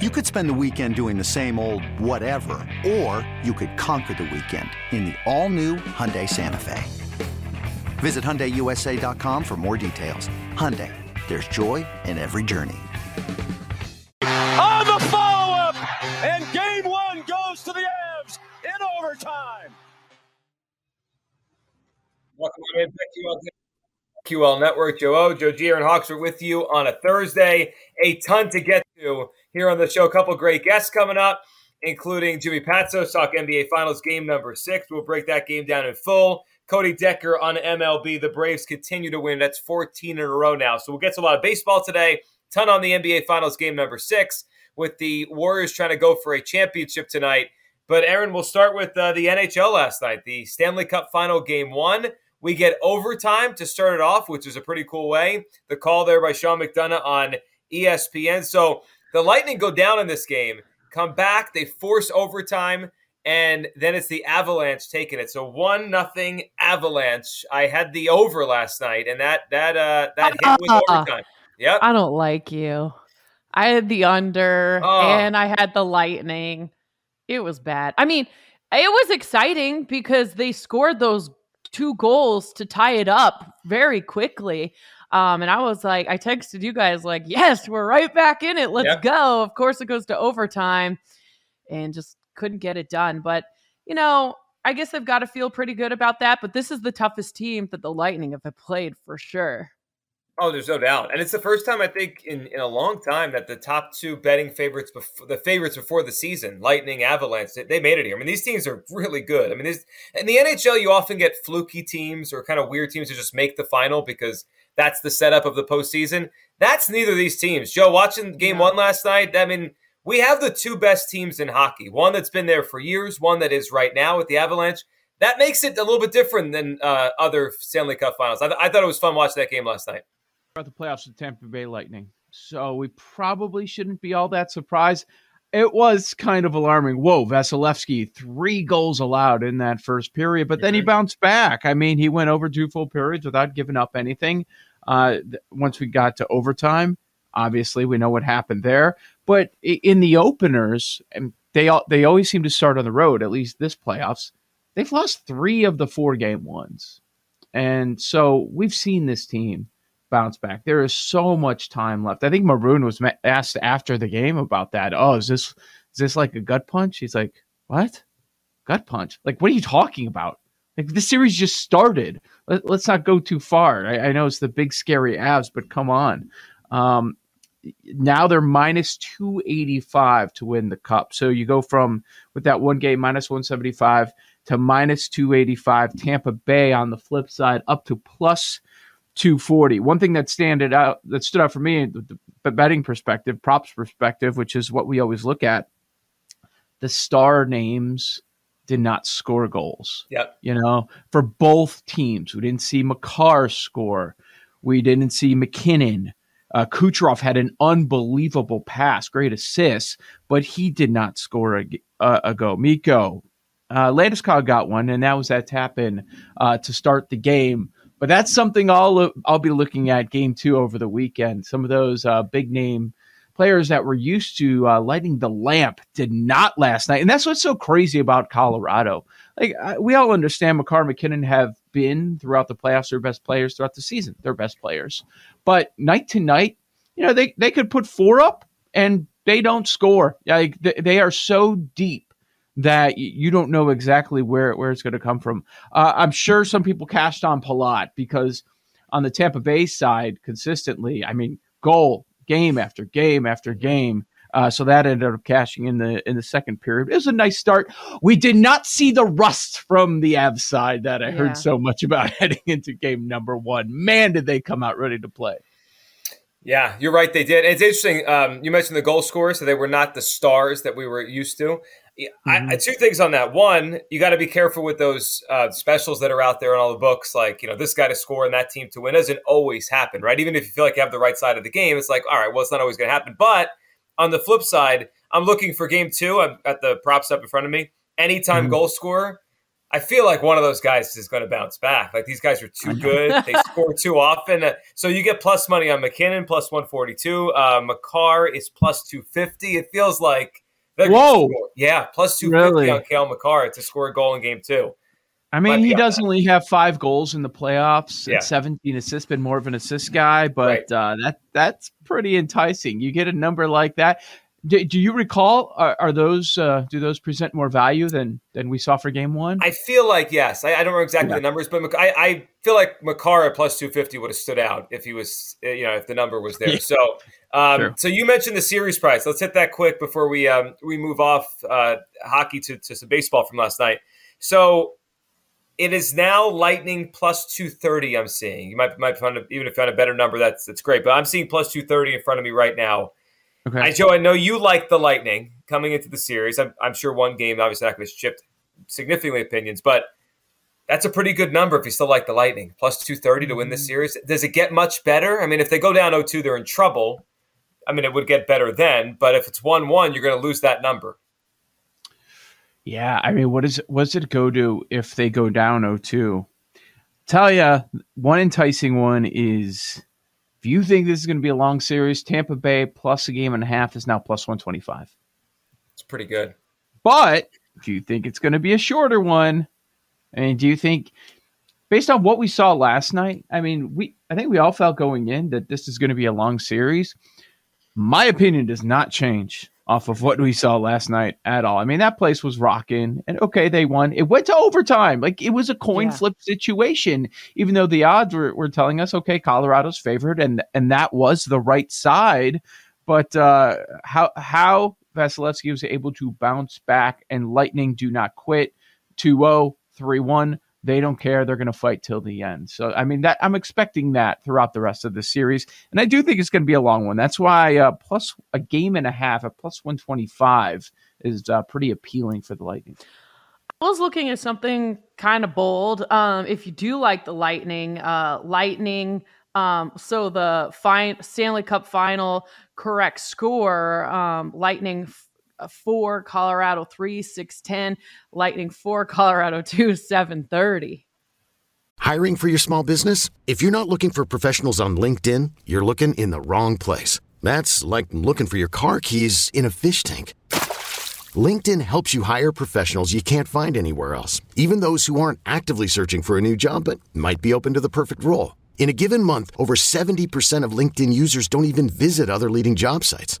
You could spend the weekend doing the same old whatever, or you could conquer the weekend in the all-new Hyundai Santa Fe. Visit HyundaiUSA.com for more details. Hyundai, there's joy in every journey. On the follow-up, and game one goes to the Avs in overtime. Welcome back to you all. QL Network, Joe O, Joe G, Aaron Hawksworth with you on a Thursday. A ton to get to here on the show. A couple great guests coming up, including Jimmy Patso, talk NBA Finals game number 6. We'll break that game down in full. Cody Decker on MLB. The Braves continue to win. That's 14 in a row now. So we'll get to a lot of baseball today. Ton on the NBA Finals game number 6 with the Warriors trying to go for a championship tonight. But Aaron, we'll start with the NHL last night, the Stanley Cup Final game 1. We get overtime to start it off, which is a pretty cool way. The call there by Sean McDonough on ESPN. So the Lightning go down in this game, come back, they force overtime, and then it's the Avalanche taking it. So 1-0 Avalanche. I had the over last night, and that hit with overtime. Yep. I don't like you. I had the under, and I had the Lightning. It was bad. I mean, it was exciting because they scored those 2 goals to tie it up very quickly. And I was like, I texted you guys like, yes, we're right back in it. Let's go. Of course it goes to overtime and just couldn't get it done. But, you know, I guess I've got to feel pretty good about that. But this is the toughest team that the Lightning have played for sure. Oh, there's no doubt. And it's the first time, I think, in a long time that the top 2 betting favorites, before the season, Lightning, Avalanche, they made it here. I mean, these teams are really good. I mean, in the NHL, you often get fluky teams or kind of weird teams who just make the final because that's the setup of the postseason. That's neither of these teams. Joe, watching game 1 last night, I mean, we have the 2 best teams in hockey, one that's been there for years, one that is right now with the Avalanche. That makes it a little bit different than other Stanley Cup finals. I thought it was fun watching that game last night. The playoffs of the Tampa Bay Lightning. So we probably shouldn't be all that surprised. It was kind of alarming. Whoa, Vasilevsky, 3 goals allowed in that first period, but then he bounced back. I mean, he went over 2 full periods without giving up anything. Once we got to overtime, obviously we know what happened there. But in the openers, and they always seem to start on the road, at least this playoffs, they've lost 3 of the 4 game ones. And so we've seen this team bounce back. There is so much time left. I think Maroon was asked after the game about that. Oh, is this like a gut punch? He's like, what? Gut punch? Like, what are you talking about? Like, this series just started. Let's not go too far. I know it's the big scary Avs, but come on. Now they're minus 285 to win the cup. So you go from, with that one game, minus 175 to minus 285. Tampa Bay on the flip side up to plus 240. One thing that stood out for me, the betting perspective, props perspective, which is what we always look at, the star names did not score goals. Yep. You know, for both teams, we didn't see Makar score. We didn't see McKinnon. Kucherov had an unbelievable pass, great assist, but he did not score a goal. Mikko Landeskog got one, and that was that tap in to start the game. But that's something I'll be looking at game 2 over the weekend. Some of those big name players that were used to lighting the lamp did not last night, and that's what's so crazy about Colorado. Like we all understand, Makar, McKinnon have been throughout the playoffs their best players throughout the season. They're best players, but night to night, you know, they could put 4 up and they don't score. Like they are so deep that you don't know exactly where it's going to come from. I'm sure some people cashed on Palat because on the Tampa Bay side, consistently, I mean, goal, game after game after game. So that ended up cashing in the second period. It was a nice start. We did not see the rust from the Avs side that I heard so much about heading into game number 1. Man, did they come out ready to play. Yeah, you're right. They did. It's interesting. You mentioned the goal scorers, so they were not the stars that we were used to. I, two things on that. One, you got to be careful with those specials that are out there in all the books. Like, you know, this guy to score and that team to win doesn't always happen, right? Even if you feel like you have the right side of the game, it's like, all right, well, it's not always going to happen. But on the flip side, I'm looking for game two. I've got the props up in front of me. Anytime goal scorer, I feel like one of those guys is going to bounce back. Like, these guys are too good. They score too often. So you get plus money on McKinnon, plus 142. Makar is plus 250. It feels like they're going to score. Yeah, plus 250 on Cale Makar to score a goal in game two. I mean, he does only have 5 goals in the playoffs and 17 assists, been more of an assist guy, but that's pretty enticing. You get a number like that. Do you recall, are those do those present more value than we saw for game one? I feel like, yes. I don't remember exactly the numbers, but I feel like Makar at plus 250 would have stood out if he was, you know, if the number was there. So, So you mentioned the series price. Let's hit that quick before we move off hockey to some baseball from last night. So it is now Lightning plus 230 I'm seeing. You might find even if you found a better number, that's great. But I'm seeing plus 230 in front of me right now. Okay. Joe, I know you like the Lightning coming into the series. I'm sure one game, obviously, not going to shift significantly opinions, but that's a pretty good number if you still like the Lightning. Plus 230 to win this series. Does it get much better? I mean, if they go down 0-2, they're in trouble. I mean, it would get better then, but if it's 1-1, you're going to lose that number. Yeah, I mean, what does it go to if they go down 0-2? Tell you, one enticing one is... If you think this is going to be a long series, Tampa Bay plus 1.5 is now plus 125. It's pretty good. But if you think it's going to be a shorter one, and do you think, based on what we saw last night, I mean, I think we all felt going in that this is going to be a long series. My opinion does not change off of what we saw last night at all. I mean, that place was rocking, and okay, they won. It went to overtime. Like, it was a coin flip situation, even though the odds were telling us, okay, Colorado's favored, and that was the right side. But how Vasilevsky was able to bounce back, and Lightning do not quit. 2-0, 3-1. They don't care. They're going to fight till the end. So, I mean, I'm expecting that throughout the rest of the series. And I do think it's going to be a long one. That's why plus 1.5 at plus 125 is pretty appealing for the Lightning. I was looking at something kind of bold. If you do like the Lightning, so the Stanley Cup final correct score, Lightning 4, Colorado 3, 610, Lightning 4, Colorado 2, 730. Hiring for your small business? If you're not looking for professionals on LinkedIn, you're looking in the wrong place. That's like looking for your car keys in a fish tank. LinkedIn helps you hire professionals you can't find anywhere else, even those who aren't actively searching for a new job but might be open to the perfect role. In a given month, over 70% of LinkedIn users don't even visit other leading job sites.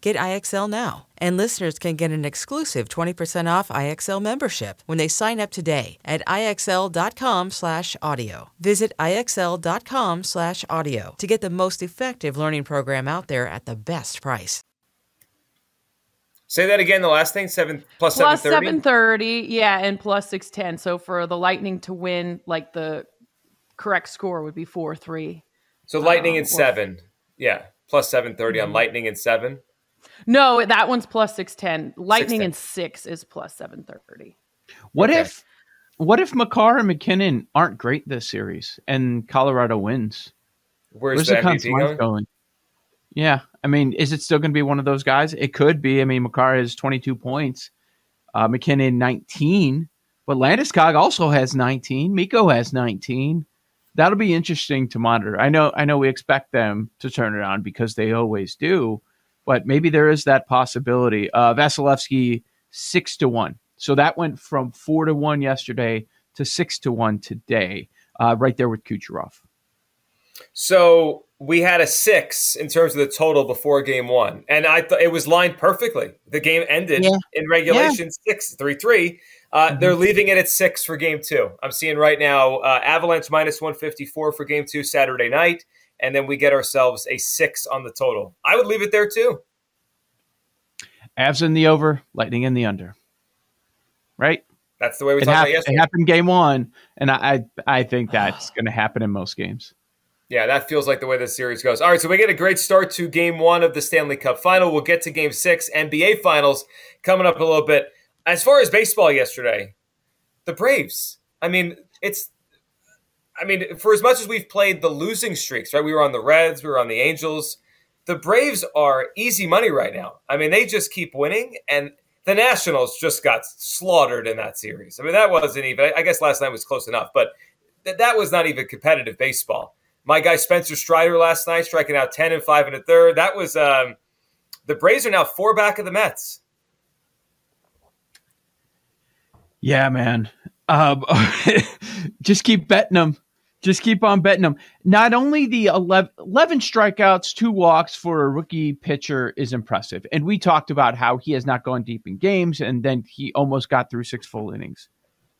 Get IXL now, and listeners can get an exclusive 20% off IXL membership when they sign up today at IXL.com/audio. Visit IXL.com/audio to get the most effective learning program out there at the best price. Say that again, the last thing, plus 730, yeah, and plus 610. So for the Lightning to win, like the correct score would be 4-3. So Lightning and 7, yeah, plus 730 on Lightning and 7. No, that one's plus 610. Lightning 610. And 6 is plus 730. What if Makar and McKinnon aren't great this series and Colorado wins? Where's the conference going? Yeah, I mean, is it still going to be one of those guys? It could be. I mean, Makar has 22 points. McKinnon 19, but Landeskog also has 19. Mikko has 19. That'll be interesting to monitor. I know we expect them to turn it on because they always do, but maybe there is that possibility. Vasilevsky 6-1. So that went from 4-1 yesterday to 6-1 today, right there with Kucherov. So we had a 6 in terms of the total before game one, and I thought it was lined perfectly. The game ended in regulation 6-3-3. They're leaving it at 6 for game two. I'm seeing right now Avalanche -154 for game two Saturday night, and then we get ourselves a 6 on the total. I would leave it there too. Avs in the over, Lightning in the under. Right? That's the way we talked about yesterday. It happened game one, and I think that's going to happen in most games. Yeah, that feels like the way this series goes. All right, so we get a great start to game one of the Stanley Cup Final. We'll get to game 6, NBA Finals, coming up in a little bit. As far as baseball yesterday, the Braves. I mean, for as much as we've played the losing streaks, right? We were on the Reds, we were on the Angels. The Braves are easy money right now. I mean, they just keep winning, and the Nationals just got slaughtered in that series. I mean, that wasn't even – I guess last night was close enough, but that was not even competitive baseball. My guy Spencer Strider last night striking out 10 and 5 1/3. That was the Braves are now 4 back of the Mets. Yeah, man. Just keep betting them. Just keep on betting them. Not only the 11 strikeouts, 2 walks for a rookie pitcher is impressive. And we talked about how he has not gone deep in games, and then he almost got through 6 full innings.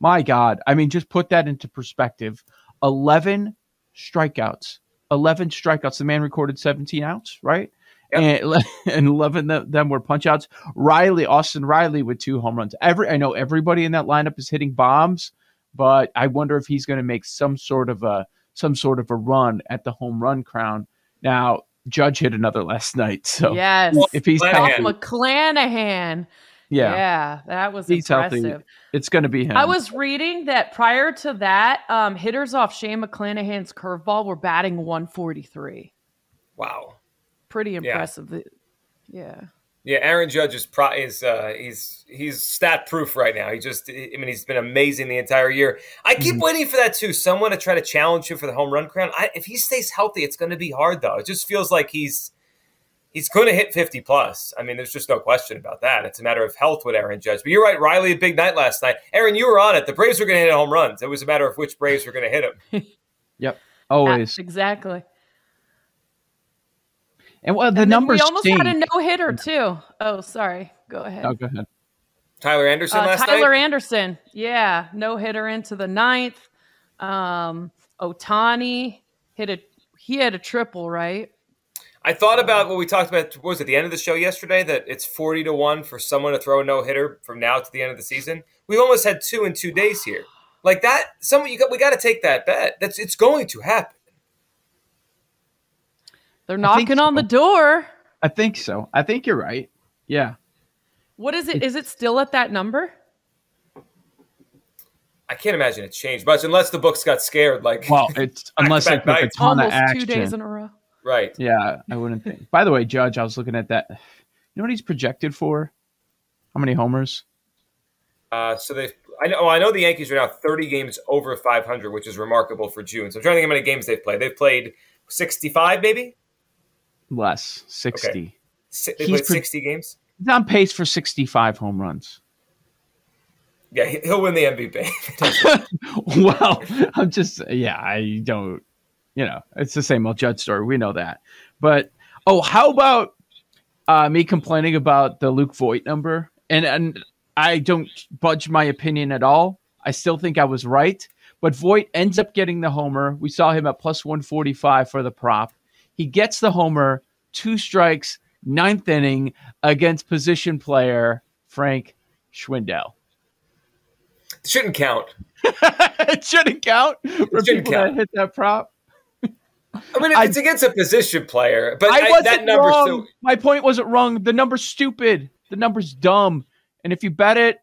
My God. I mean, just put that into perspective. 11 strikeouts. The man recorded 17 outs, right? Yep. And 11 of them were punch outs. Austin Riley with 2 home runs. I know everybody in that lineup is hitting bombs, but I wonder if he's going to make some sort of a run at the home run crown. Now, Judge hit another last night, so yes, if he's McClanahan. Yeah, that was impressive. Healthy. It's going to be him. I was reading that prior to that, hitters off Shane McClanahan's curveball were batting .143. Wow, pretty impressive. Yeah. Aaron Judge is stat proof right now. He's been amazing the entire year. I keep waiting for that too. Someone to try to challenge him for the home run crown. If he stays healthy, it's going to be hard though. It just feels like He's going to hit 50 plus. I mean, there's just no question about that. It's a matter of health with Aaron Judge. But you're right, Riley, a big night last night. Aaron, you were on it. The Braves were going to hit home runs. It was a matter of which Braves were going to hit him. Yep, always. Exactly. And well, the numbers. We almost had a no-hitter too. Oh, sorry. Go ahead. Oh, go ahead. Tyler Anderson last night? Tyler Anderson. Yeah, no-hitter into the 9th. Ohtani he had a triple, right? I thought about what we talked about, what was it, the end of the show yesterday, that it's 40-1 for someone to throw a no-hitter from now to the end of the season. We've almost had 2 in 2 days here. Like that, we got to take that bet. It's going to happen. They're knocking on the door. I think so. I think you're right. Yeah. What is it? Is it still at that number? I can't imagine it changed much unless the books got scared. Like, well, it's unless it's a ton of action. 2 days in a row. Right. Yeah, I wouldn't think. By the way, Judge, I was looking at that. You know what he's projected for? How many homers? I know the Yankees are now 30 games over 500, which is remarkable for June. So I'm trying to think how many games they've played. They've played 65, maybe? Less. 60. Okay. They played 60 games? He's on pace for 65 home runs. Yeah, he'll win the MVP. Well, I don't. You know, it's the same old Judge story. We know that. But, how about me complaining about the Luke Voigt number? And I don't budge my opinion at all. I still think I was right. But Voigt ends up getting the homer. We saw him at +145 for the prop. He gets the homer, 2 strikes, 9th inning against position player Frank Schwindel. It shouldn't count. It shouldn't count for people that hit that prop. I mean, it's against a position player, but that number. Wrong. My point wasn't wrong. The number's stupid. The number's dumb. And if you bet it,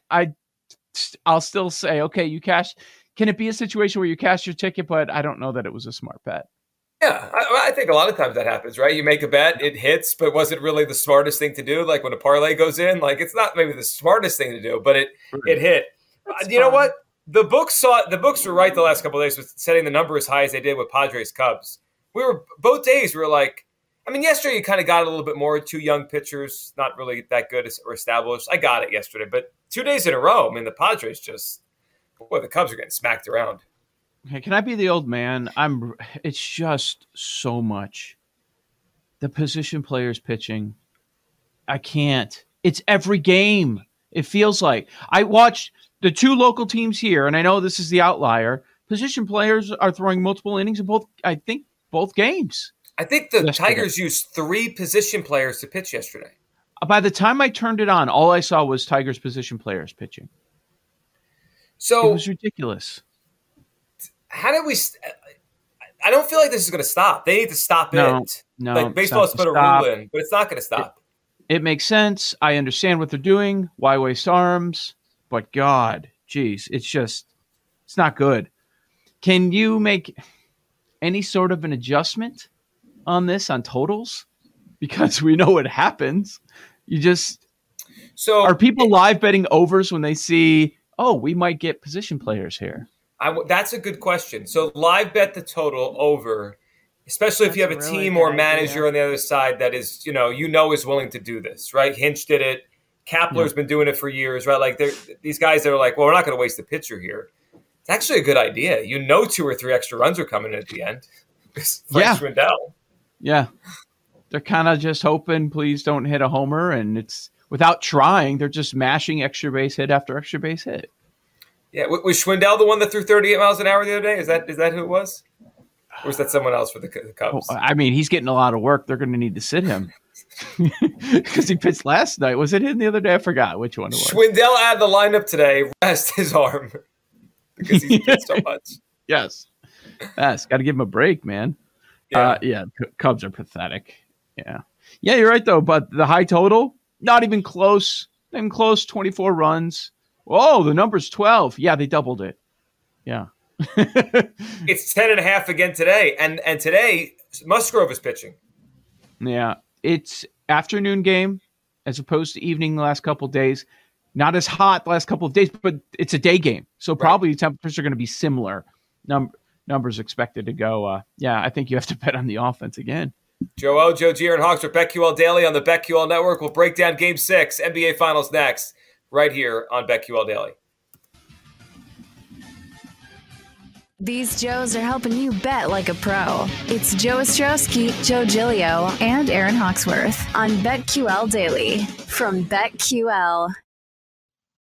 I'll still say, okay, you cash. Can it be a situation where you cash your ticket? But I don't know that it was a smart bet. Yeah, I think a lot of times that happens, right? You make a bet, it hits, but was it really the smartest thing to do? Like when a parlay goes in, like it's not maybe the smartest thing to do, but it hit. You know what? The books were right the last couple of days with setting the number as high as they did with Padres Cubs. Both days we were like, I mean, yesterday you kind of got a little bit more. Two young pitchers, not really that good or established. I got it yesterday, but 2 days in a row, I mean, the Padres just, boy, the Cubs are getting smacked around. Hey, can I be the old man? It's just so much. The position players pitching. I can't. It's every game. It feels like. I watched the two local teams here, and I know this is the outlier. Position players are throwing multiple innings in both games. I think the Tigers used three position players to pitch yesterday. By the time I turned it on, all I saw was Tigers position players pitching. So it was ridiculous. How do we? I don't feel like this is going to stop. They need to stop it. No, like baseball has put a rule in, but it's not going to stop. It makes sense. I understand what they're doing. Why waste arms? But God, geez, it's not good. Can you make any sort of an adjustment on this on totals? Because we know what happens. Are people live betting overs when they see? Oh, we might get position players here. That's a good question. So live bet the total over, especially if you have a team or manager on the other side that is, is willing to do this, right? Hinch did it. Kapler's been doing it for years, right? Like these guys that are like, well, we're not going to waste the pitcher here. It's actually a good idea. 2 or 3 extra runs are coming in at the end. Schwindel. Yeah. They're kind of just hoping, please don't hit a homer. And it's without trying, they're just mashing extra base hit after extra base hit. Yeah, was Schwindel the one that threw 38 miles an hour the other day? Is that who it was? Or was that someone else for the Cubs? Oh, I mean, he's getting a lot of work. They're going to need to sit him because he pitched last night. Was it him the other day? I forgot which one it was. Schwindel out of the lineup today. Rest his arm because he's pitched so much. Yes. Got to give him a break, man. Yeah. Cubs are pathetic. Yeah, you're right, though. But the high total, not even close. 24 runs. Oh, the number's 12. Yeah, they doubled it. Yeah. It's 10.5 again today. And today, Musgrove is pitching. Yeah. It's afternoon game as opposed to evening the last couple of days. Not as hot the last couple of days, but it's a day game. So probably temperatures are going to be similar. Numbers expected to go. I think you have to bet on the offense again. Joe O, Joe G, Aaron Hawksworth, BetQL Daily on the BetQL Network. We'll break down Game 6, NBA Finals next. Right here on BetQL Daily. These Joes are helping you bet like a pro. It's Joe Ostrowski, Joe Gilio, and Aaron Hawksworth on BetQL Daily from BetQL.